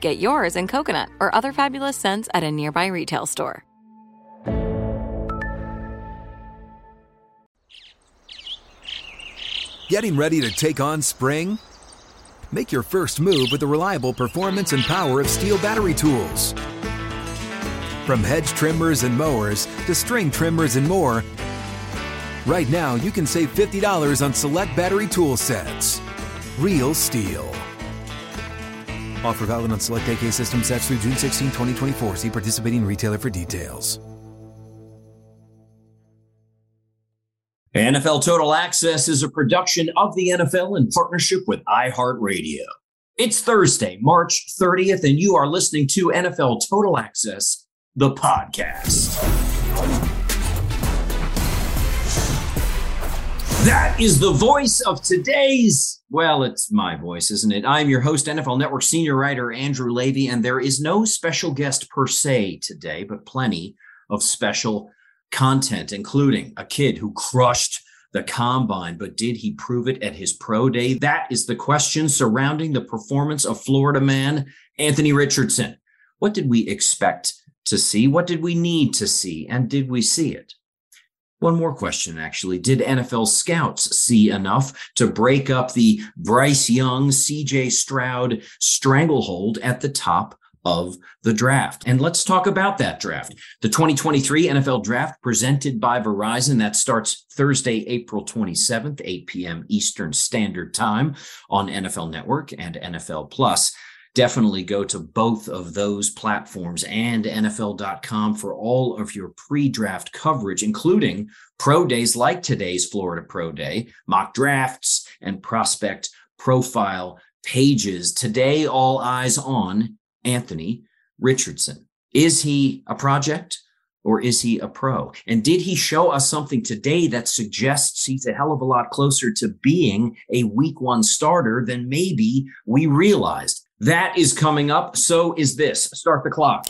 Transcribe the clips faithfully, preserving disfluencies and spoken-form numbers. Get yours in coconut or other fabulous scents at a nearby retail store. Getting ready to take on spring? Make your first move with the reliable performance and power of Steel battery tools. From hedge trimmers and mowers to string trimmers and more, right now you can save fifty dollars on select battery tool sets. Real Steel. Offer valid on select A K system sets through June sixteenth, twenty twenty-four. See participating retailer for details. N F L Total Access is a production of the N F L in partnership with iHeartRadio. It's Thursday, March thirtieth, and you are listening to N F L Total Access, the podcast. That is the voice of today's, well, it's my voice, isn't it? I'm your host, N F L Network senior writer Andrew Levy, and there is no special guest per se today, but plenty of special content, including a kid who crushed the combine, but did he prove it at his pro day? That is the question surrounding the performance of Florida man Anthony Richardson. What did we expect to see? What did we need to see? And did we see it? One more question, actually. Did N F L scouts see enough to break up the Bryce Young, C J Stroud stranglehold at the top of the draft? And let's talk about that draft. The twenty twenty-three N F L draft presented by Verizon that starts Thursday, April twenty-seventh, eight p.m. Eastern Standard Time on N F L Network and N F L Plus. Definitely go to both of those platforms and N F L dot com for all of your pre-draft coverage, including pro days like today's Florida Pro Day, mock drafts, and prospect profile pages. Today, all eyes on Anthony Richardson. Is he a project or is he a pro? And did he show us something today that suggests he's a hell of a lot closer to being a week one starter than maybe we realized? That is coming up. So is this. Start the clock.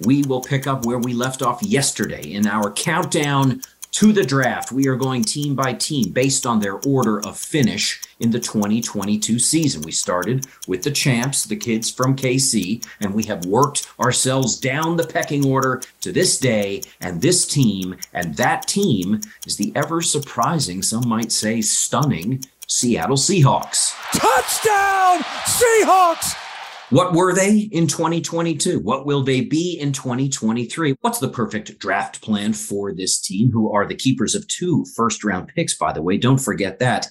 We will pick up where we left off yesterday in our countdown to the draft. We are going team by team based on their order of finish in the twenty twenty-two season. We started with the champs, the kids from K C, and we have worked ourselves down the pecking order to this day and this team. And that team is the ever surprising, some might say stunning, Seattle Seahawks. Touchdown, Seahawks! What were they in twenty twenty-two? What will they be in twenty twenty-three? What's the perfect draft plan for this team, who are the keepers of two first-round picks, by the way? Don't forget that.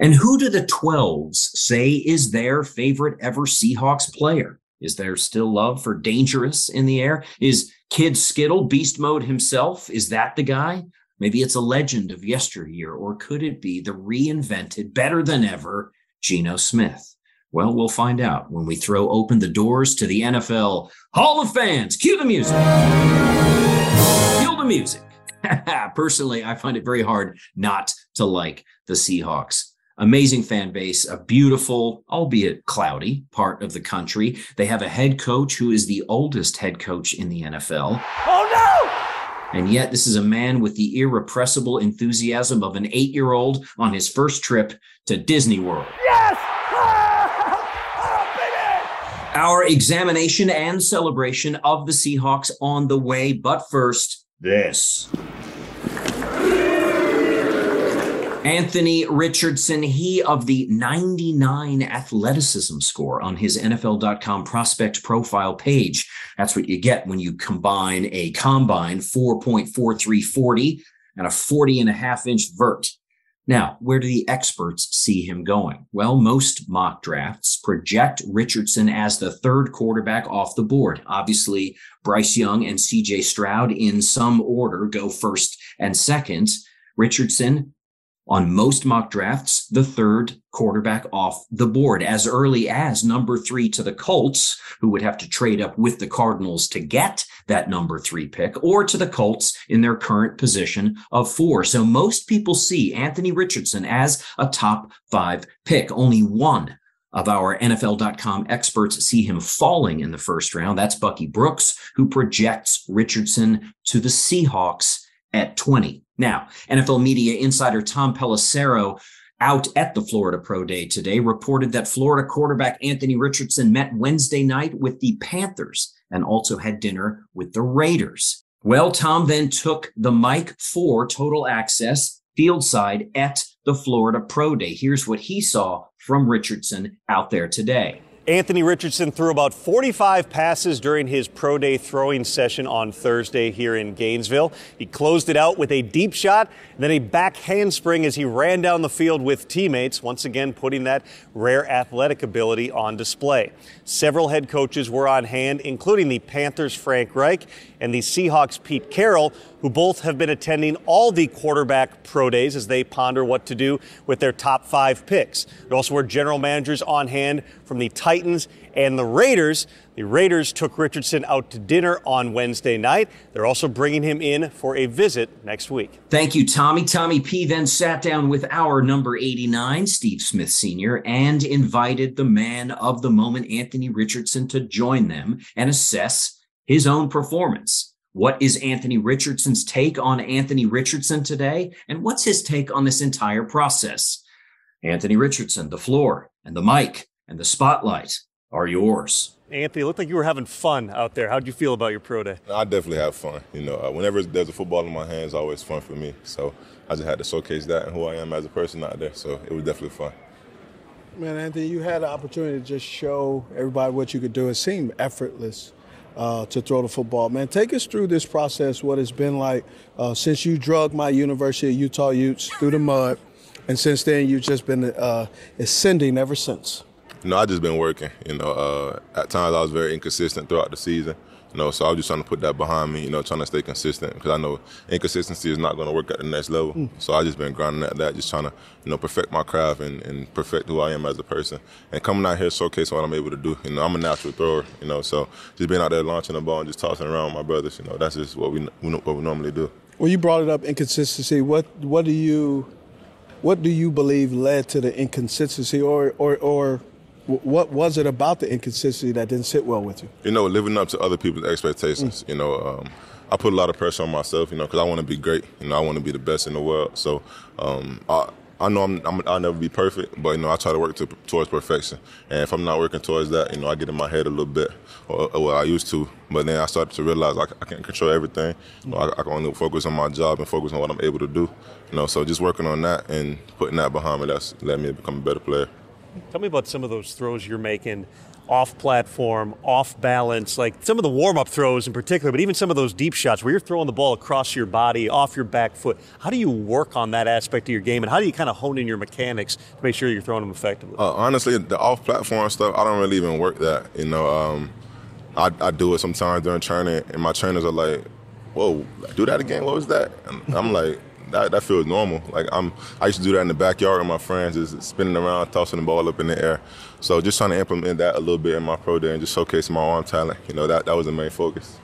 And who do the twelves say is their favorite ever Seahawks player? Is there still love for Dangerous in the air? Is Kid Skittle, Beast Mode himself, is that the guy? Maybe it's a legend of yesteryear, or could it be the reinvented, better than ever, Geno Smith? Well, we'll find out when we throw open the doors to the N F L Hall of Fans. Cue the music. Cue the music. Personally, I find it very hard not to like the Seahawks. Amazing fan base, a beautiful, albeit cloudy, part of the country. They have a head coach who is the oldest head coach in the N F L. Oh, no! And yet this is a man with the irrepressible enthusiasm of an eight-year-old on his first trip to Disney World. Yes! Our examination and celebration of the Seahawks on the way, but first, this. Anthony Richardson, he of the ninety-nine athleticism score on his N F L dot com prospect profile page. That's what you get when you combine a combine four point four three forty and a forty and a half inch vert. Now, where do the experts see him going? Well, most mock drafts project Richardson as the third quarterback off the board. Obviously, Bryce Young and C J Stroud in some order go first and second. Richardson, on most mock drafts, the third quarterback off the board, as early as number three to the Colts, who would have to trade up with the Cardinals to get that number three pick, or to the Colts in their current position of four. So most people see Anthony Richardson as a top five pick. Only one of our N F L dot com experts see him falling in the first round. That's Bucky Brooks, who projects Richardson to the Seahawks at twenty. Now, N F L media insider Tom Pelissero, out at the Florida Pro Day today, reported that Florida quarterback Anthony Richardson met Wednesday night with the Panthers and also had dinner with the Raiders. Well, Tom then took the mic for Total Access fieldside at the Florida Pro Day. Here's what he saw from Richardson out there today. Anthony Richardson threw about forty-five passes during his pro day throwing session on Thursday here in Gainesville. He closed it out with a deep shot and then a back handspring as he ran down the field with teammates, once again putting that rare athletic ability on display. Several head coaches were on hand, including the Panthers' Frank Reich and the Seahawks' Pete Carroll, who both have been attending all the quarterback pro days as they ponder what to do with their top five picks. There also were general managers on hand from the Titans and the Raiders. The Raiders took Richardson out to dinner on Wednesday night. They're also bringing him in for a visit next week. Thank you, Tommy. Tommy P then sat down with our number eighty-nine, Steve Smith Senior, and invited the man of the moment, Anthony Richardson, to join them and assess his own performance. What is Anthony Richardson's take on Anthony Richardson today? And what's his take on this entire process? Anthony Richardson, the floor and the mic and the spotlight are yours. Anthony, it looked like you were having fun out there. How'd you feel about your pro day? I definitely have fun. You know, uh, whenever there's a football in my hands, it's always fun for me. So I just had to showcase that and who I am as a person out there. So it was definitely fun. Man, Anthony, you had an opportunity to just show everybody what you could do. It seemed effortless. Uh, to throw the football. Man, take us through this process, what it's been like uh, since you drugged my University of Utah Utes through the mud, and since then you've just been uh, ascending ever since. No, I've just been working. You know, uh, at times I was very inconsistent throughout the season, you know, so I was just trying to put that behind me, you know, trying to stay consistent, because I know inconsistency is not going to work at the next level. Mm. So I've just been grinding at that, just trying to, you know, perfect my craft and, and perfect who I am as a person. And coming out here, showcasing what I'm able to do. You know, I'm a natural thrower, you know, so just being out there launching the ball and just tossing around with my brothers, you know, that's just what we what we normally do. Well, you brought it up, inconsistency. What what do you... What do you believe led to the inconsistency, or, or or what was it about the inconsistency that didn't sit well with you? You know, living up to other people's expectations. Mm. You know, um, I put a lot of pressure on myself, you know, because I want to be great. You know, I want to be the best in the world. So um, I I know I'm, I'm, I'll never be perfect, but, you know, I try to work to, towards perfection. And if I'm not working towards that, you know, I get in my head a little bit, or, or I used to. But then I started to realize I, I can't control everything. You know, I, I can only focus on my job and focus on what I'm able to do. You know, so just working on that and putting that behind me, that's led me to become a better player. Tell me about some of those throws you're making off platform, off balance, like some of the warm-up throws in particular, but even some of those deep shots where you're throwing the ball across your body, off your back foot. How do you work on that aspect of your game, and how do you kind of hone in your mechanics to make sure you're throwing them effectively? Uh, honestly, the off-platform stuff, I don't really even work that. You know, um, I, I do it sometimes during training, and my trainers are like, whoa, do that again? What was that? And I'm like... That, that feels normal. Like I'm, I used to do that in the backyard with my friends, just spinning around, tossing the ball up in the air. So just trying to implement that a little bit in my pro day and just showcase my arm talent. You know, that, that was the main focus.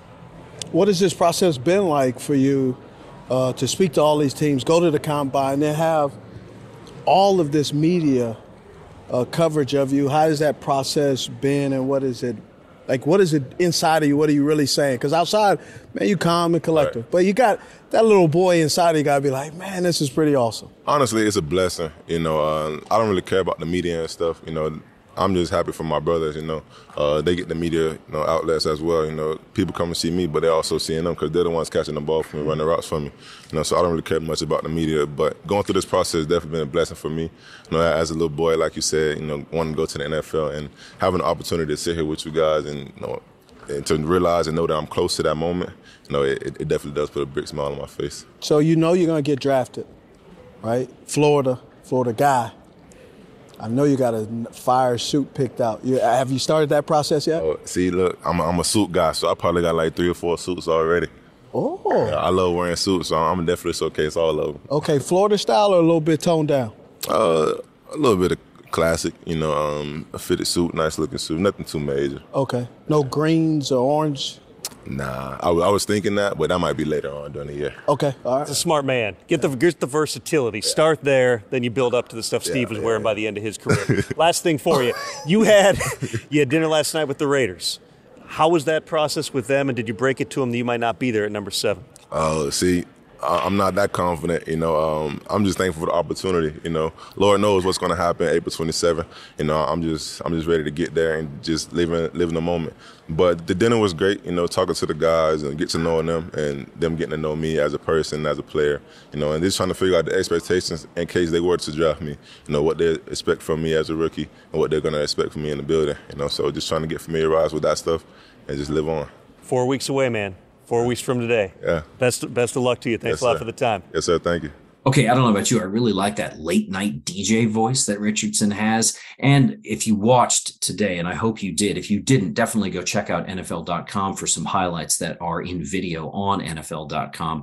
What has this process been like for you uh, to speak to all these teams, go to the combine, and have all of this media uh, coverage of you? How has that process been, and what is it? Like, what is it inside of you? What are you really saying? Because outside, man, you calm and collected. Right. But you got that little boy inside of you got to be like, man, this is pretty awesome. Honestly, it's a blessing. You know, uh, I don't really care about the media and stuff. You know, I'm just happy for my brothers, you know. Uh, they get the media, you know, outlets as well, you know. People come and see me, but they're also seeing them because they're the ones catching the ball for me, running the routes for me. You know, so I don't really care much about the media. But going through this process has definitely been a blessing for me. You know, as a little boy, like you said, you know, wanting to go to the N F L and having the opportunity to sit here with you guys and, you know, and to realize and know that I'm close to that moment, you know, it, it definitely does put a big smile on my face. So you know you're going to get drafted, right? Florida, Florida guy. I know you got a fire suit picked out. You, have you started that process yet? Oh, see, look, I'm a, I'm a suit guy, so I probably got like three or four suits already. Oh. Yeah, I love wearing suits, so I'm definitely showcase all of them. Okay, Florida style or a little bit toned down? Uh, a little bit of classic, you know, um, a fitted suit, nice looking suit, nothing too major. Okay. No greens or orange? Nah, I, I was thinking that, but that might be later on during the year. Okay, all right. It's a smart man. Get the get the versatility. Yeah. Start there, then you build up to the stuff Steve yeah, was yeah, wearing yeah. by the end of his career. Last thing for you, you had you had dinner last night with the Raiders. How was that process with them, and did you break it to them that you might not be there at number seven? Oh, uh, see, I'm not that confident, you know. Um, I'm just thankful for the opportunity, you know. Lord knows what's going to happen April twenty-seventh. You know, I'm just I'm just ready to get there and just live in, live in the moment. But the dinner was great, you know, talking to the guys and get to knowing them and them getting to know me as a person, as a player, you know, and just trying to figure out the expectations in case they were to draft me, you know, what they expect from me as a rookie and what they're going to expect from me in the building, you know. So just trying to get familiarized with that stuff and just live on. Four weeks away, man. Four weeks from today. Yeah. Best best of luck to you. Thanks yes, a lot sir. for the time. Yes, sir. Thank you. Okay, I don't know about you. I really like that late night D J voice that Richardson has. And if you watched today, and I hope you did, if you didn't, definitely go check out N F L dot com for some highlights that are in video on N F L dot com.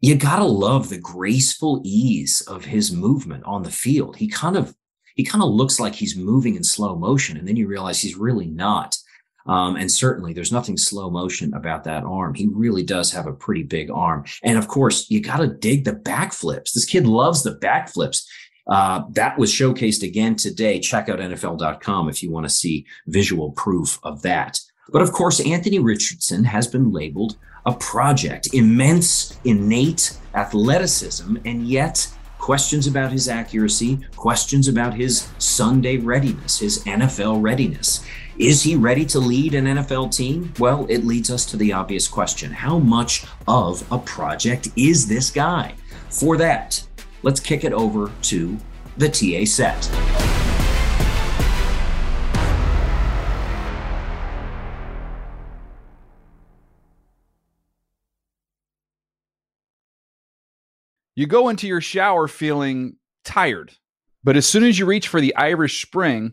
You got to love the graceful ease of his movement on the field. He kind of he kind of looks like he's moving in slow motion, and then you realize he's really not. Um, and certainly there's nothing slow motion about that arm. He really does have a pretty big arm. And of course, you got to dig the backflips. This kid loves the backflips. Uh, that was showcased again today. Check out N F L dot com if you want to see visual proof of that. But of course, Anthony Richardson has been labeled a project, immense, innate athleticism, and yet questions about his accuracy, questions about his Sunday readiness, his N F L readiness. Is he ready to lead an N F L team? Well, it leads us to the obvious question. How much of a project is this guy? For that, let's kick it over to the T A set. You go into your shower feeling tired, but as soon as you reach for the Irish Spring,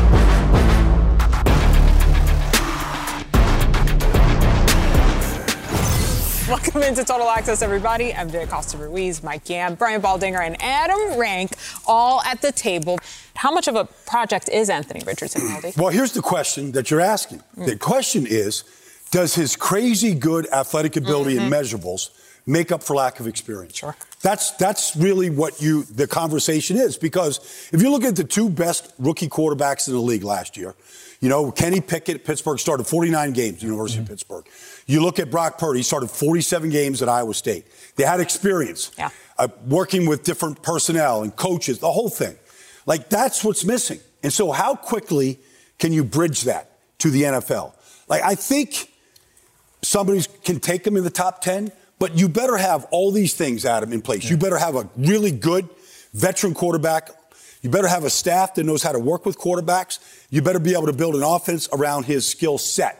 Welcome into Total Access, everybody. I'm Jay Acosta-Ruiz, Mike Yam, Brian Baldinger, and Adam Rank, all at the table. How much of a project is Anthony Richardson, Baldy? Well, here's the question that you're asking. Mm. The question is, does his crazy good athletic ability mm-hmm. and measurables make up for lack of experience? Sure. That's that's really what you the conversation is, because if you look at the two best rookie quarterbacks in the league last year, you know, Kenny Pickett at Pittsburgh started forty-nine games at the University mm-hmm. of Pittsburgh. You look at Brock Purdy, he started forty-seven games at Iowa State. They had experience yeah. uh, working with different personnel and coaches, the whole thing. Like, that's what's missing. And so how quickly can you bridge that to the N F L? Like, I think somebody can take them in the top ten, but you better have all these things, Adam, in place. Yeah. You better have a really good veteran quarterback. You better have a staff that knows how to work with quarterbacks. You better be able to build an offense around his skill set.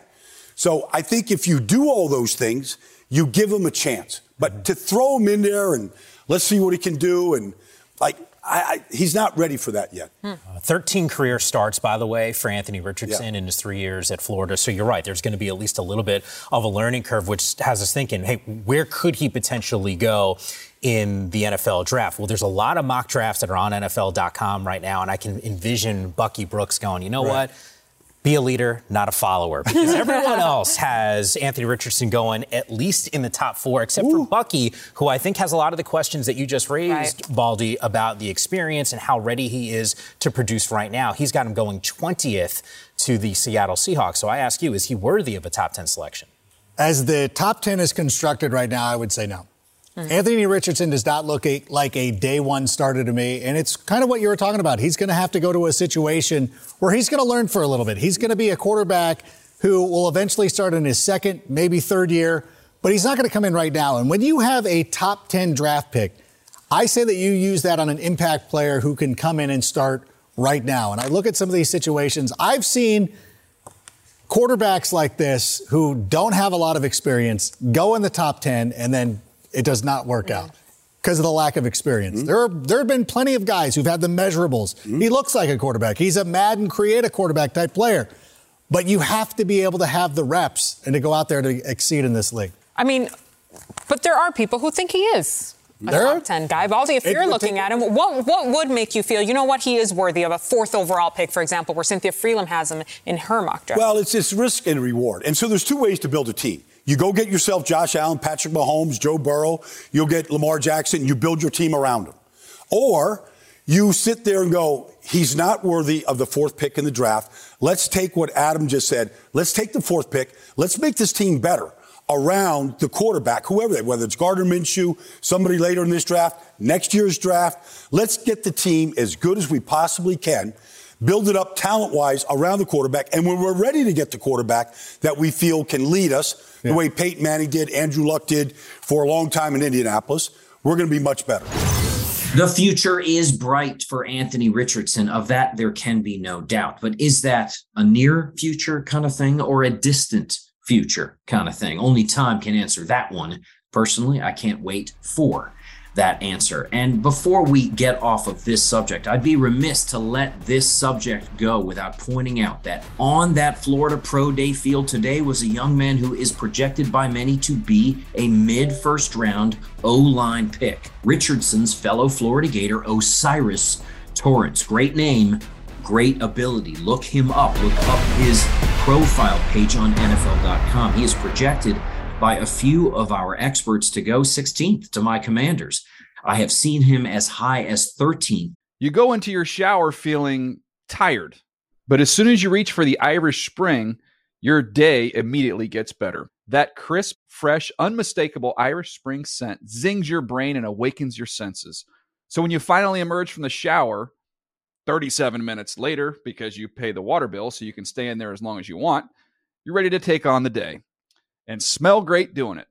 So I think if you do all those things, you give him a chance. But to throw him in there and let's see what he can do, and like I, I, he's not ready for that yet. Hmm. Uh, thirteen career starts, by the way, for Anthony Richardson yeah. in his three years at Florida. So you're right. There's going to be at least a little bit of a learning curve, which has us thinking, hey, where could he potentially go in the N F L draft? Well, there's a lot of mock drafts that are on N F L dot com right now, and I can envision Bucky Brooks going, you know right. what? Be a leader, not a follower. Because everyone else has Anthony Richardson going at least in the top four, except Ooh. for Bucky, who I think has a lot of the questions that you just raised, right. Baldy, about the experience and how ready he is to produce right now. He's got him going twentieth to the Seattle Seahawks. So I ask you, is he worthy of a top ten selection? As the top ten is constructed right now, I would say no. Mm-hmm. Anthony Richardson does not look a, like a day one starter to me, and it's kind of what you were talking about. He's going to have to go to a situation where he's going to learn for a little bit. He's going to be a quarterback who will eventually start in his second, maybe third year, but he's not going to come in right now. And when you have a top ten draft pick, I say that you use that on an impact player who can come in and start right now. And I look at some of these situations. I've seen quarterbacks like this who don't have a lot of experience go in the top ten and then it does not work yeah. out because of the lack of experience. Mm-hmm. There are, there have been plenty of guys who've had the measurables. Mm-hmm. He looks like a quarterback. He's a Madden create a quarterback type player. But you have to be able to have the reps and to go out there to exceed in this league. I mean, but there are people who think he is a there, top ten guy. Baldy, if you're it, looking it, at him, what what would make you feel, you know what, he is worthy of a fourth overall pick, for example, where Cynthia Freeland has him in her mock draft? Well, it's it's risk and reward. And so there's two ways to build a team. You go get yourself Josh Allen, Patrick Mahomes, Joe Burrow. You'll get Lamar Jackson. You build your team around him. Or you sit there and go, he's not worthy of the fourth pick in the draft. Let's take what Adam just said. Let's take the fourth pick. Let's make this team better around the quarterback, whoever they, whether it's Gardner Minshew, somebody later in this draft, next year's draft. Let's get the team as good as we possibly can, build it up talent-wise around the quarterback, and when we're ready to get the quarterback that we feel can lead us yeah. the way Peyton Manning did, Andrew Luck did for a long time in Indianapolis, we're going to be much better. The future is bright for Anthony Richardson. Of that, there can be no doubt. But is that a near future kind of thing or a distant future kind of thing? Only time can answer that one. Personally, I can't wait for that answer. And before we get off of this subject, I'd be remiss to let this subject go without pointing out that on that Florida Pro Day field today was a young man who is projected by many to be a mid-first round O-line pick. Richardson's fellow Florida Gator, Osiris Torrance. Great name, great ability. Look him up. Look up his profile page on N F L dot com. He is projected by a few of our experts to go sixteenth to my Commanders. I have seen him as high as thirteenth. You go into your shower feeling tired, but as soon as you reach for the Irish Spring, your day immediately gets better. That crisp, fresh, unmistakable Irish Spring scent zings your brain and awakens your senses. So when you finally emerge from the shower thirty-seven minutes later, because you pay the water bill so you can stay in there as long as you want, you're ready to take on the day and smell great doing it.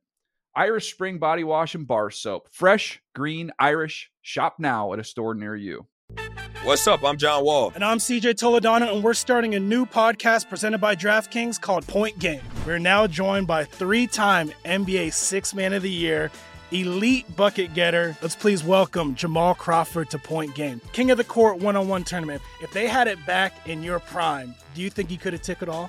Irish Spring Body Wash and Bar Soap. Fresh, green, Irish. Shop now at a store near you. What's up? I'm John Wall. And I'm C J Toledano, and we're starting a new podcast presented by DraftKings called Point Game. We're now joined by three-time N B A Sixth Man of the Year, elite bucket getter. Let's please welcome Jamal Crawford to Point Game, King of the Court one-on-one tournament. If they had it back in your prime, do you think you could have took it all?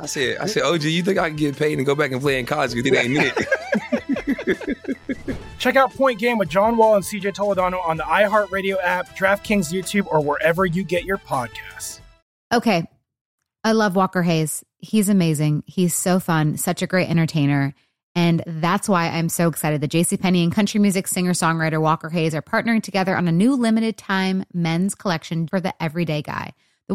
I said, I said, O G, you think I can get paid and go back and play in college because it ain't Nick? Check out Point Game with John Wall and C J Toledano on the iHeartRadio app, DraftKings YouTube, or wherever you get your podcasts. Okay. I love Walker Hayes. He's amazing. He's so fun, such a great entertainer. And that's why I'm so excited that JCPenney and country music singer-songwriter Walker Hayes are partnering together on a new limited-time men's collection for the everyday guy. The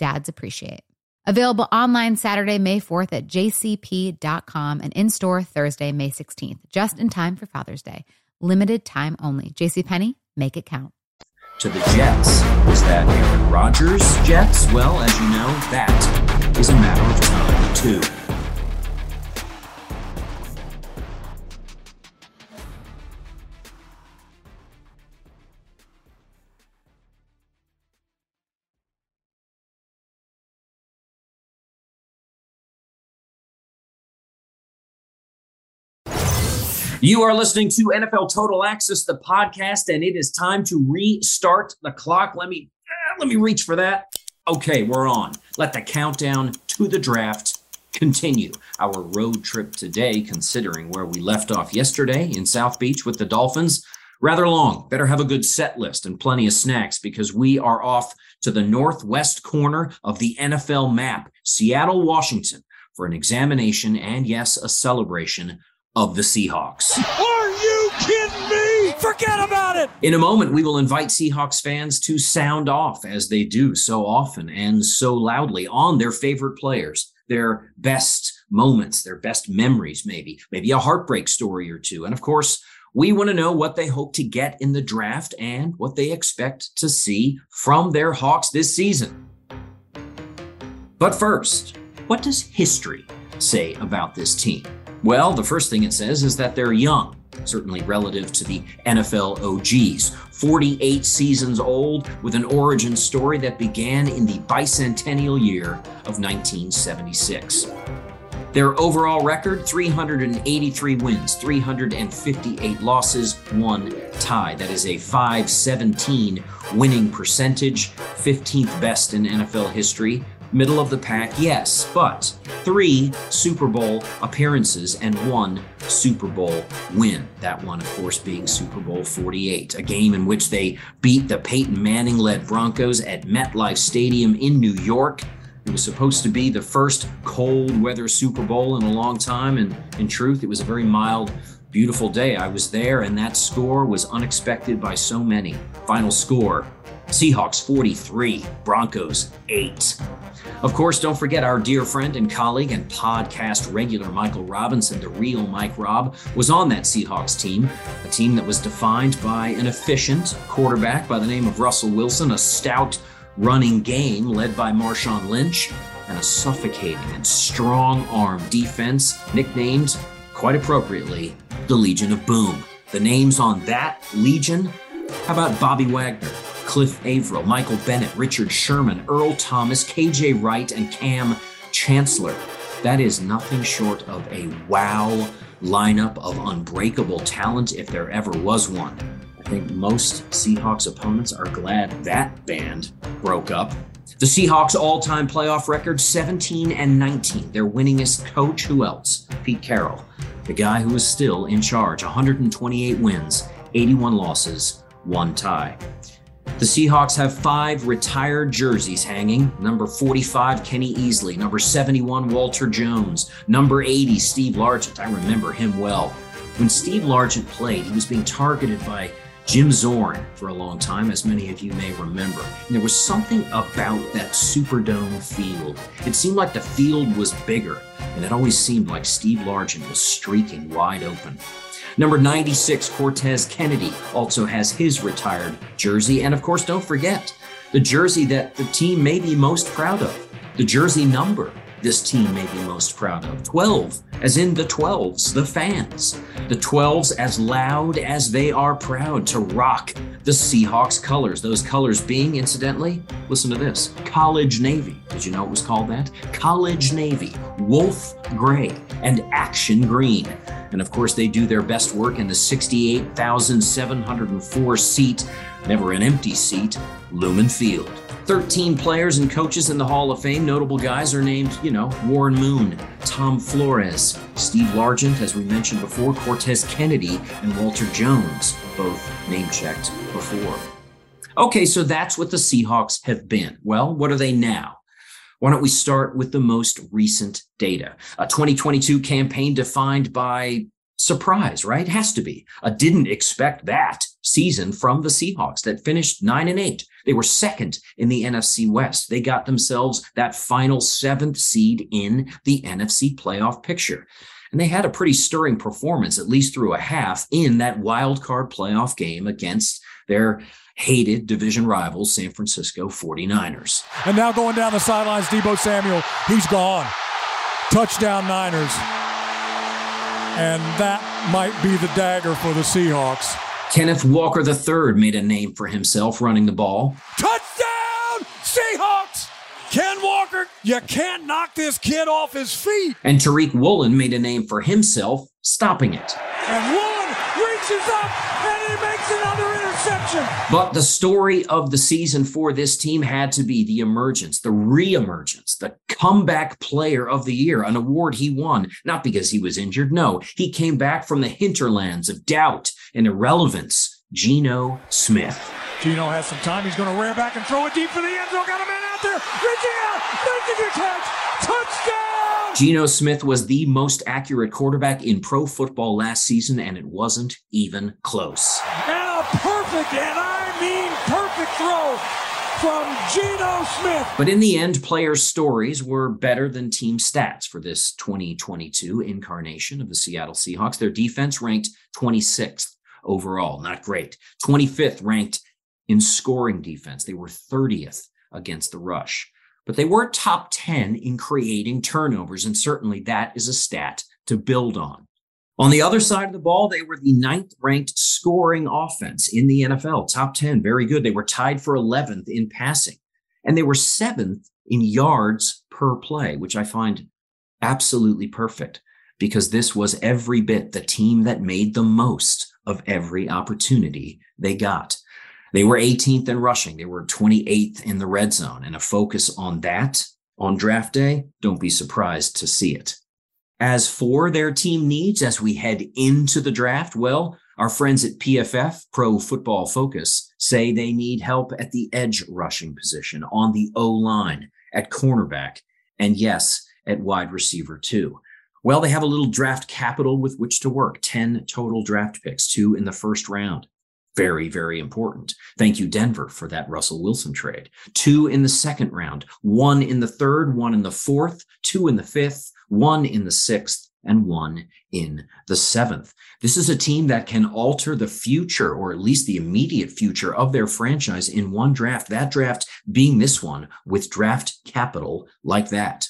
dads appreciate. Available online Saturday, May fourth at j c p dot com and in-store Thursday, May sixteenth, just in time for Father's Day. Limited time only. JCPenney, make it count. To the Jets. Was that Aaron Rodgers' Jets? Well, as you know, that is a matter of time, too. You are listening to N F L Total Access, the podcast, and it is time to restart the clock. Let me let me reach for that. Okay, we're on. Let the countdown to the draft continue. Our road trip today, considering where we left off yesterday in South Beach with the Dolphins, rather long. Better have a good set list and plenty of snacks because we are off to the northwest corner of the N F L map, Seattle, Washington, for an examination and, yes, a celebration of the Seahawks. Are you kidding me? Forget about it! In a moment, we will invite Seahawks fans to sound off as they do so often and so loudly on their favorite players, their best moments, their best memories, maybe, maybe a heartbreak story or two. And of course, we want to know what they hope to get in the draft and what they expect to see from their Hawks this season. But first, what does history say about this team? Well, the first thing it says is that they're young, certainly relative to the N F L O Gs. forty-eight seasons old with an origin story that began in the bicentennial year of nineteen seventy-six. Their overall record, three hundred eighty-three wins, three hundred fifty-eight losses, one tie. That is a five seventeen winning percentage, fifteenth best in N F L history. Middle of the pack, yes, but three Super Bowl appearances and one Super Bowl win. That one, of course, being Super Bowl forty-eight, a game in which they beat the Peyton Manning-led Broncos at MetLife Stadium in New York. It was supposed to be the first cold-weather Super Bowl in a long time, and in truth, it was a very mild, beautiful day. I was there, and that score was unexpected by so many. Final score, Seahawks forty-three, Broncos eight. Of course, don't forget our dear friend and colleague and podcast regular Michael Robinson, the real Mike Robb, was on that Seahawks team, a team that was defined by an efficient quarterback by the name of Russell Wilson, a stout running game led by Marshawn Lynch, and a suffocating and strong-arm defense, nicknamed, quite appropriately, the Legion of Boom. The names on that Legion? How about Bobby Wagner, Cliff Averill, Michael Bennett, Richard Sherman, Earl Thomas, K J Wright, and Cam Chancellor? That is nothing short of a wow lineup of unbreakable talent if there ever was one. I think most Seahawks opponents are glad that band broke up. The Seahawks' all-time playoff record, seventeen and nineteen. Their winningest coach, who else? Pete Carroll, the guy who is still in charge. one hundred twenty-eight wins, eighty-one losses, one tie. The Seahawks have five retired jerseys hanging. Number forty-five, Kenny Easley. Number seventy-one, Walter Jones. Number eighty, Steve Largent. I remember him well. When Steve Largent played, he was being targeted by Jim Zorn for a long time, as many of you may remember. And there was something about that Superdome field. It seemed like the field was bigger, and it always seemed like Steve Largent was streaking wide open. Number ninety-six, Cortez Kennedy, also has his retired jersey. And of course, don't forget the jersey that the team may be most proud of, the jersey number this team may be most proud of, twelve, as in the twelves, the fans, the twelves as loud as they are proud to rock the Seahawks colors, those colors being, incidentally, listen to this, College Navy. Did you know it was called that? College Navy, Wolf Gray, and Action Green. And of course, they do their best work in the sixty-eight thousand seven hundred four seat, never an empty seat, Lumen Field. thirteen players and coaches in the Hall of Fame. Notable guys are named, you know, Warren Moon, Tom Flores, Steve Largent, as we mentioned before, Cortez Kennedy, and Walter Jones, both name-checked before. Okay, so that's what the Seahawks have been. Well, what are they now? Why don't we start with the most recent data? A twenty twenty-two campaign defined by surprise, right? Has to be. I didn't expect that season from the Seahawks that finished nine and eight. They were second in the N F C West. They got themselves that final seventh seed in the N F C playoff picture. And they had a pretty stirring performance, at least through a half, in that wild card playoff game against their hated division rivals, San Francisco forty-niners. And now going down the sidelines, Deebo Samuel, he's gone. Touchdown Niners. And that might be the dagger for the Seahawks. Kenneth Walker the third made a name for himself running the ball. Touchdown Seahawks! Ken Walker, you can't knock this kid off his feet. And Tariq Woolen made a name for himself stopping it. And Woolen reaches up and he makes another interception. But the story of the season for this team had to be the emergence, the reemergence, the comeback player of the year, an award he won, not because he was injured. No, he came back from the hinterlands of doubt and irrelevance, Geno Smith. Geno has some time. He's going to rear back and throw it deep for the end zone. Got a man out there. Reaching out. Making a catch. Touchdown. Geno Smith was the most accurate quarterback in pro football last season, and it wasn't even close. And a perfect, and I mean perfect throw from Geno Smith. But in the end, players' stories were better than team stats for this twenty twenty-two incarnation of the Seattle Seahawks. Their defense ranked twenty-sixth. Overall, not great. twenty-fifth ranked in scoring defense. They were thirtieth against the rush, but they were top ten in creating turnovers. And certainly that is a stat to build on. On the other side of the ball, they were the ninth ranked scoring offense in the N F L. Top ten. Very good. They were tied for eleventh in passing, and they were seventh in yards per play, which I find absolutely perfect because this was every bit the team that made the most of every opportunity they got. They were eighteenth in rushing. They were twenty-eighth in the red zone. And a focus on that on draft day, don't be surprised to see it. As for their team needs as we head into the draft, well, our friends at P F F, Pro Football Focus, say they need help at the edge rushing position, on the O-line, at cornerback, and yes, at wide receiver too. Well, they have a little draft capital with which to work. ten total draft picks, two in the first round. Very, very important. Thank you, Denver, for that Russell Wilson trade. Two in the second round, one in the third, one in the fourth, two in the fifth, one in the sixth, and one in the seventh. This is a team that can alter the future, or at least the immediate future, of their franchise in one draft, that draft being this one, with draft capital like that.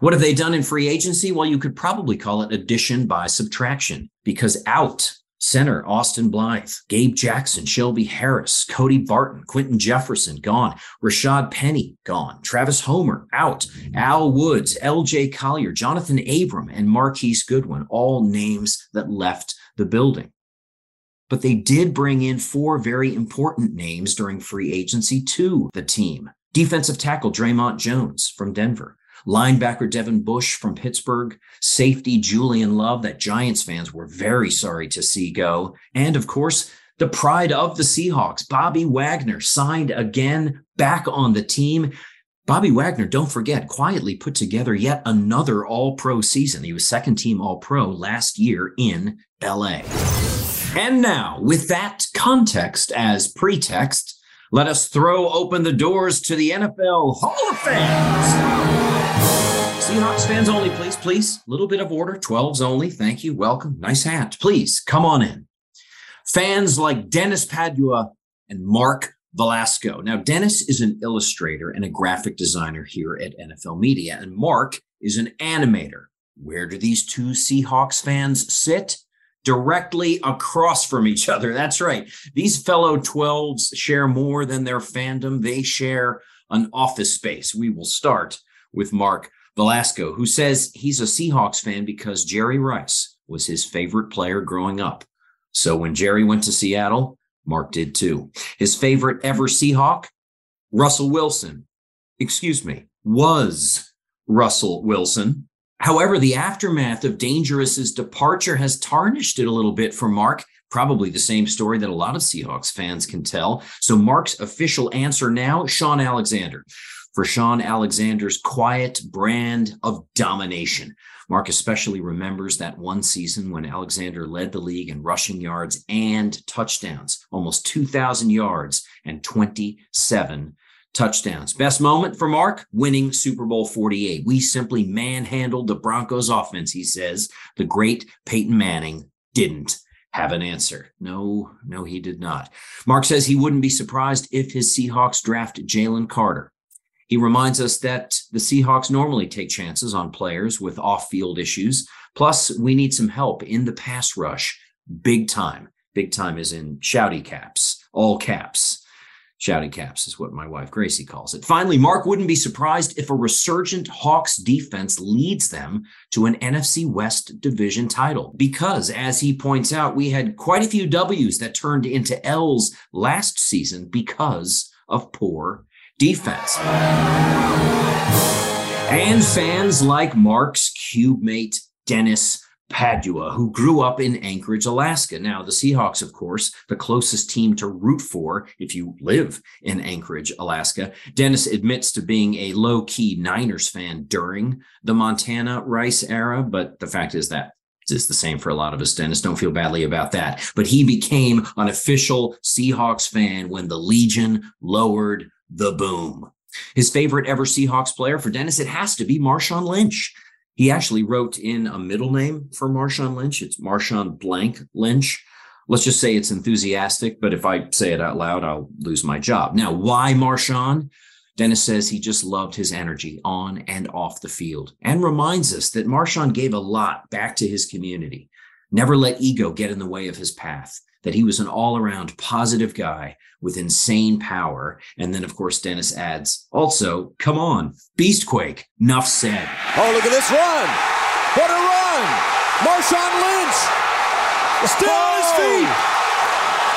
What have they done in free agency? Well, you could probably call it addition by subtraction, because out center Austin Blythe, Gabe Jackson, Shelby Harris, Cody Barton, Quentin Jefferson, gone. Rashad Penny, gone. Travis Homer, out. Al Woods, L J Collier, Jonathan Abram, and Marquise Goodwin, all names that left the building. But they did bring in four very important names during free agency to the team. Defensive tackle Draymond Jones from Denver. Linebacker Devin Bush from Pittsburgh, safety Julian Love, that Giants fans were very sorry to see go, and of course, the pride of the Seahawks, Bobby Wagner, signed again, back on the team. Bobby Wagner, don't forget, quietly put together yet another All-Pro season. He was second-team All-Pro last year in L A. And now, with that context as pretext, let us throw open the doors to the N F L Hall of Fame. Seahawks fans only, please, please. A little bit of order. twelves only. Thank you. Welcome. Nice hat. Please come on in. Fans like Dennis Padua and Mark Velasco. Now, Dennis is an illustrator and a graphic designer here at N F L Media, and Mark is an animator. Where do these two Seahawks fans sit? Directly across from each other. That's right. These fellow twelves share more than their fandom. They share an office space. We will start with Mark Velasco, who says he's a Seahawks fan because Jerry Rice was his favorite player growing up. So when Jerry went to Seattle, Mark did too. His favorite ever Seahawk, Russell Wilson. Excuse me, was Russell Wilson. However, the aftermath of Dangerous's departure has tarnished it a little bit for Mark. Probably the same story that a lot of Seahawks fans can tell. So Mark's official answer now, Sean Alexander. For Sean Alexander's quiet brand of domination. Mark especially remembers that one season when Alexander led the league in rushing yards and touchdowns, almost two thousand yards and twenty-seven touchdowns. Best moment for Mark, winning Super Bowl forty-eight. We simply manhandled the Broncos offense, he says. The great Peyton Manning didn't have an answer. No, no, he did not. Mark says he wouldn't be surprised if his Seahawks draft Jalen Carter. He reminds us that the Seahawks normally take chances on players with off-field issues. Plus, we need some help in the pass rush, big time. Big time is in shouty caps, all caps. Shouty caps is what my wife Gracie calls it. Finally, Mark wouldn't be surprised if a resurgent Hawks defense leads them to an N F C West division title. Because, as he points out, we had quite a few W's that turned into L's last season because of poor defense. And fans like Mark's cube mate, Dennis Padua, who grew up in Anchorage, Alaska. Now, the Seahawks, of course, the closest team to root for if you live in Anchorage, Alaska. Dennis admits to being a low-key Niners fan during the Montana Rice era, but the fact is that it's the same for a lot of us, Dennis. Don't feel badly about that. But he became an official Seahawks fan when the Legion lowered the boom. His favorite ever Seahawks player for Dennis, it has to be Marshawn Lynch. He actually wrote in a middle name for Marshawn Lynch. It's Marshawn Blank Lynch. Let's just say it's enthusiastic, but if I say it out loud, I'll lose my job. Now, why Marshawn? Dennis says he just loved his energy on and off the field, and reminds us that Marshawn gave a lot back to his community, never let ego get in the way of his path, that he was an all-around positive guy with insane power. And then, of course, Dennis adds, also, come on, Beastquake, nuff said. Oh, look at this run. What a run. Marshawn Lynch, still on his feet,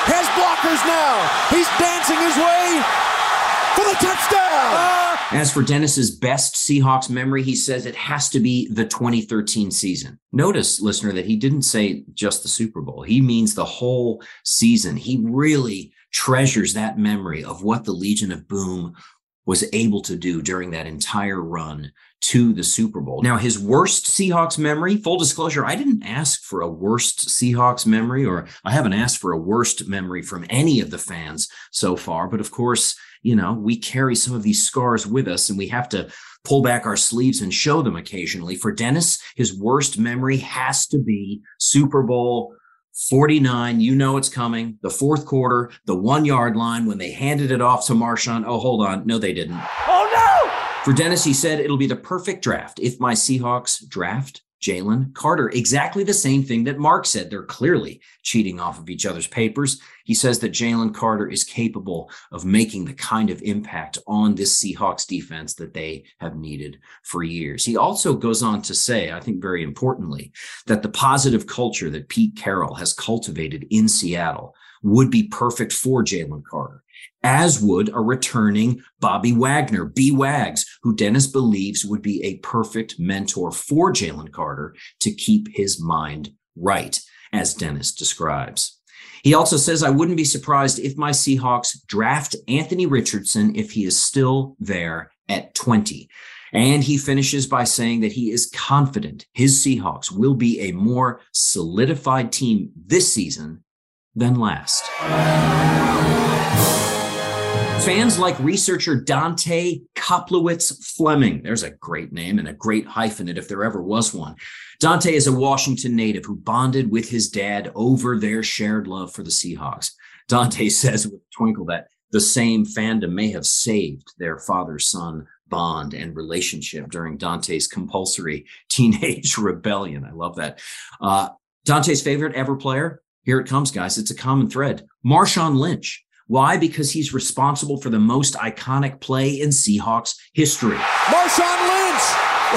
has blockers now. He's dancing his way for the touchdown. As for Dennis's best Seahawks memory, he says it has to be the twenty thirteen season. Notice, listener, that he didn't say just the Super Bowl. He means the whole season. He really treasures that memory of what the Legion of Boom was able to do during that entire run to the Super Bowl. Now, his worst Seahawks memory, full disclosure, I didn't ask for a worst Seahawks memory, or I haven't asked for a worst memory from any of the fans so far. But of course, you know, we carry some of these scars with us, and we have to pull back our sleeves and show them occasionally. For Dennis, his worst memory has to be Super Bowl forty-nine. You know it's coming. The fourth quarter, the one-yard line, when they handed it off to Marshawn. Oh, hold on. No, they didn't. Oh, no! For Dennis, he said, it'll be the perfect draft if my Seahawks draft Jalen Carter. Exactly the same thing that Mark said. They're clearly cheating off of each other's papers. He says that Jalen Carter is capable of making the kind of impact on this Seahawks defense that they have needed for years. He also goes on to say, I think very importantly, that the positive culture that Pete Carroll has cultivated in Seattle would be perfect for Jalen Carter, as would a returning Bobby Wagner, B. Wags, who Dennis believes would be a perfect mentor for Jalen Carter to keep his mind right, as Dennis describes. He also says, I wouldn't be surprised if my Seahawks draft Anthony Richardson if he is still there at twenty. And he finishes by saying that he is confident his Seahawks will be a more solidified team this season than last. Fans like researcher Dante Koplowitz Fleming. There's a great name and a great hyphenate if there ever was one. Dante is a Washington native who bonded with his dad over their shared love for the Seahawks. Dante says with a twinkle that the same fandom may have saved their father-son bond and relationship during Dante's compulsory teenage rebellion. I love that. Uh, Dante's favorite ever player? Here it comes, guys. It's a common thread. Marshawn Lynch. Why? Because he's responsible for the most iconic play in Seahawks history. Marshawn Lynch,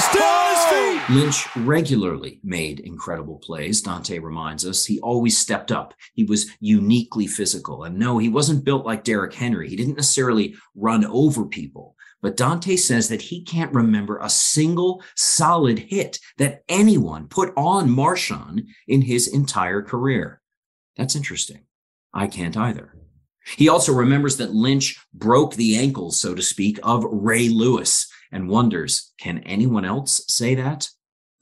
still on his feet. Lynch regularly made incredible plays. Dante reminds us he always stepped up. He was uniquely physical. And no, he wasn't built like Derrick Henry. He didn't necessarily run over people. But Dante says that he can't remember a single solid hit that anyone put on Marshawn in his entire career. That's interesting. I can't either. He also remembers that Lynch broke the ankles, so to speak, of Ray Lewis and wonders, can anyone else say that?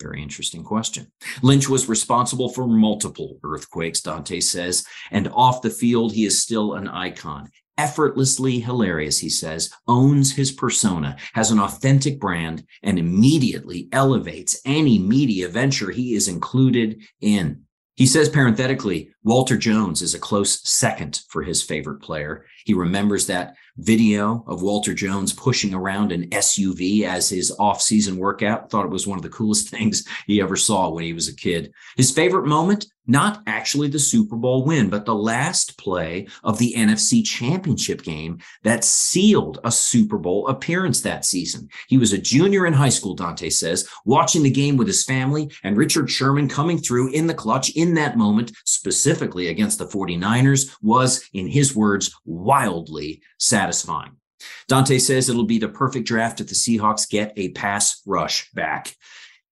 Very interesting question. Lynch was responsible for multiple earthquakes, Dante says, and off the field, he is still an icon. Effortlessly hilarious, he says, owns his persona, has an authentic brand, and immediately elevates any media venture he is included in. He says, parenthetically, Walter Jones is a close second for his favorite player. He remembers that video of Walter Jones pushing around an S U V as his off-season workout. Thought it was one of the coolest things he ever saw when he was a kid. His favorite moment, not actually the Super Bowl win, but the last play of the N F C Championship game that sealed a Super Bowl appearance that season. He was a junior in high school, Dante says, watching the game with his family and Richard Sherman coming through in the clutch in that moment, specifically against the forty-niners, was, in his words, wildly satisfying. Dante says it'll be the perfect draft if the Seahawks get a pass rush back.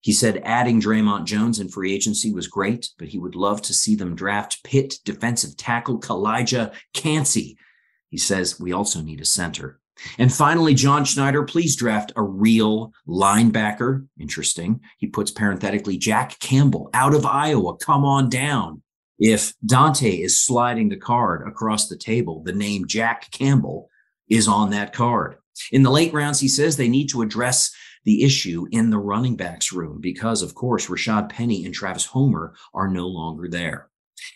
He said adding Draymond Jones in free agency was great, but he would love to see them draft Pitt defensive tackle Kalijah Cansey. He says we also need a center. And finally, John Schneider, please draft a real linebacker. Interesting. He puts parenthetically Jack Campbell out of Iowa. Come on down. If Dante is sliding the card across the table, the name Jack Campbell is on that card. In the late rounds, he says they need to address the issue in the running backs room because, of course, Rashad Penny and Travis Homer are no longer there.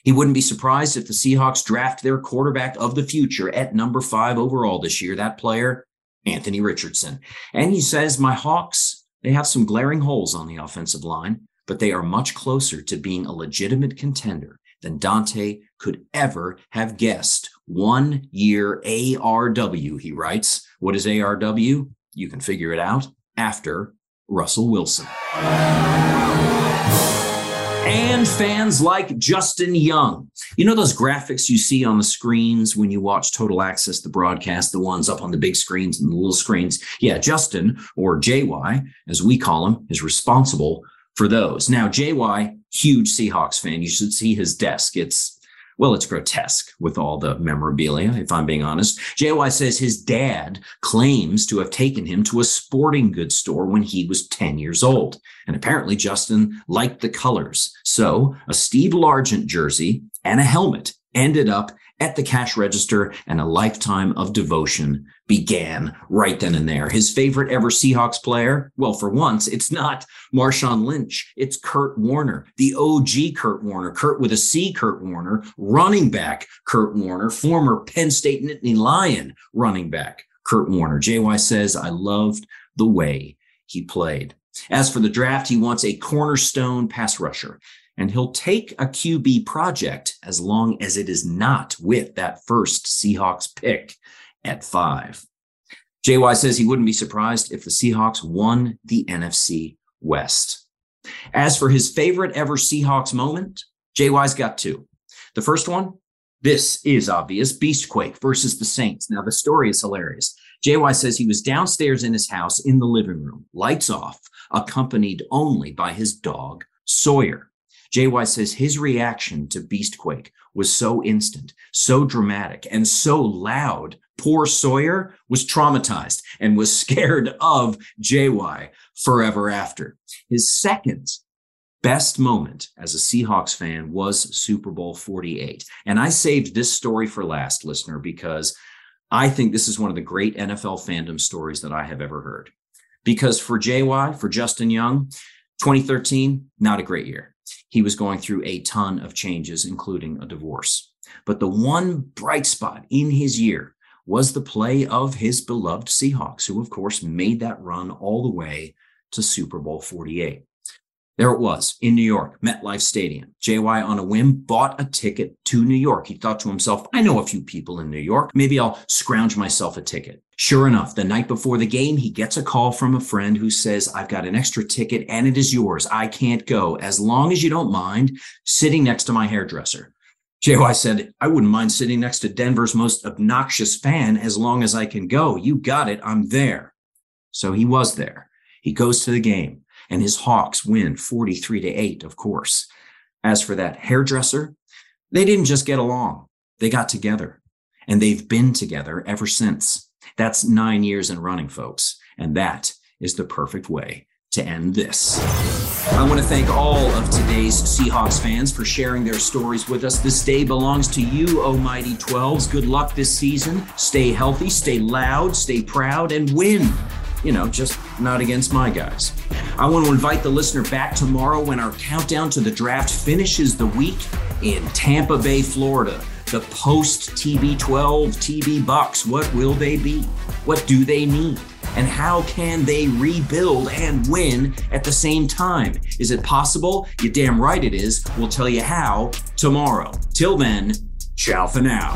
He wouldn't be surprised if the Seahawks draft their quarterback of the future at number five overall this year, that player, Anthony Richardson. And he says, my Hawks, they have some glaring holes on the offensive line, but they are much closer to being a legitimate contender than Dante could ever have guessed. One year A R W, he writes. What is A R W? You can figure it out. After Russell Wilson. And fans like Justin Young. You know those graphics you see on the screens when you watch Total Access, the broadcast, the ones up on the big screens and the little screens? Yeah, Justin, or J Y, as we call him, is responsible for those. Now, J Y, huge Seahawks fan. You should see his desk. It's, well, it's grotesque with all the memorabilia, if I'm being honest. J Y says his dad claims to have taken him to a sporting goods store when he was ten years old. And apparently Justin liked the colors. So a Steve Largent jersey and a helmet ended up at the cash register, and a lifetime of devotion began right then and there. His favorite ever Seahawks player? Well, for once, it's not Marshawn Lynch. It's Kurt Warner, the O G Kurt Warner, Kurt with a C Kurt Warner, running back Kurt Warner, former Penn State Nittany Lion running back Kurt Warner. J Y says, I loved the way he played. As for the draft, he wants a cornerstone pass rusher, and he'll take a Q B project as long as it is not with that first Seahawks pick at five. J Y says he wouldn't be surprised if the Seahawks won the N F C West. As for his favorite ever Seahawks moment, J Y's got two. The first one, this is obvious, Beastquake versus the Saints. Now, the story is hilarious. J Y says he was downstairs in his house in the living room, lights off, accompanied only by his dog, Sawyer. J Y says his reaction to Beastquake was so instant, so dramatic, and so loud, poor Sawyer was traumatized and was scared of J Y forever after. His second best moment as a Seahawks fan was Super Bowl forty-eight. And I saved this story for last, listener, because I think this is one of the great N F L fandom stories that I have ever heard. Because for J Y, for Justin Young, twenty thirteen, not a great year. He was going through a ton of changes, including a divorce. But the one bright spot in his year was the play of his beloved Seahawks, who, of course, made that run all the way to Super Bowl forty-eight. There it was in New York, MetLife Stadium. J Y on a whim bought a ticket to New York. He thought to himself, I know a few people in New York. Maybe I'll scrounge myself a ticket. Sure enough, the night before the game, he gets a call from a friend who says, I've got an extra ticket and it is yours. I can't go as long as you don't mind sitting next to my hairdresser. J Y said, I wouldn't mind sitting next to Denver's most obnoxious fan as long as I can go. You got it. I'm there. So he was there. He goes to the game. And his Hawks win forty-three to eight, of course. As for that hairdresser, they didn't just get along. They got together. And they've been together ever since. That's nine years and running, folks. And that is the perfect way to end this. I want to thank all of today's Seahawks fans for sharing their stories with us. This day belongs to you, Almighty twelves. Good luck this season. Stay healthy, stay loud, stay proud, and win. You know, just not against my guys. I want to invite the listener back tomorrow when our countdown to the draft finishes the week in Tampa Bay, Florida. The post-T B twelve T B Bucks, what will they be? What do they need? And how can they rebuild and win at the same time? Is it possible? You damn right it is. We'll tell you how tomorrow. Till then, ciao for now.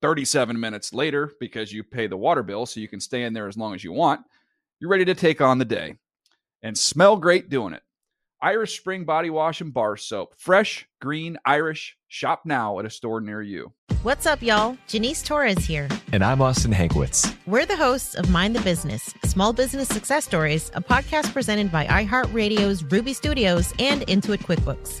thirty-seven minutes later, because you pay the water bill so you can stay in there as long as you want, you're ready to take on the day and smell great doing it. Irish Spring Body Wash and Bar Soap. Fresh, green, Irish. Shop now at a store near you. What's up, y'all? Janice Torres here. And I'm Austin Hankwitz. We're the hosts of Mind the Business, Small Business Success Stories, a podcast presented by iHeartRadio's Ruby Studios and Intuit QuickBooks.